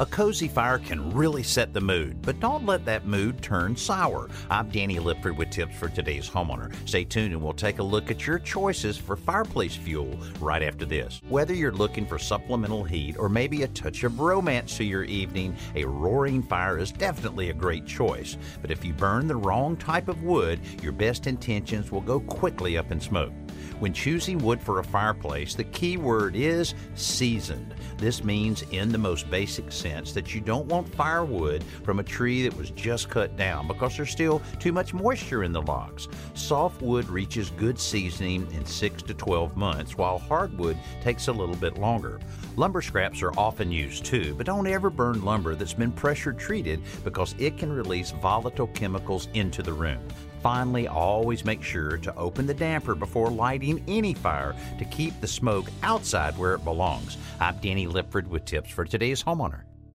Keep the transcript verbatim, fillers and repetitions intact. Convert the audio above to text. A cozy fire can really set the mood, but don't let that mood turn sour. I'm Danny Lipford with tips for today's homeowner. Stay tuned and we'll take a look at your choices for fireplace fuel right after this. Whether you're looking for supplemental heat or maybe a touch of romance to your evening, a roaring fire is definitely a great choice. But if you burn the wrong type of wood, your best intentions will go quickly up in smoke. When choosing wood for a fireplace, the key word is seasoned. This means, in the most basic sense, that you don't want firewood from a tree that was just cut down because there's still too much moisture in the logs. Soft wood reaches good seasoning in six to twelve months, while hardwood takes a little bit longer. Lumber scraps are often used too, but don't ever burn lumber that's been pressure treated because it can release volatile chemicals into the room. Finally, always make sure to open the damper before lighting any fire to keep the smoke outside where it belongs. I'm Danny Lipford with tips for today's homeowner.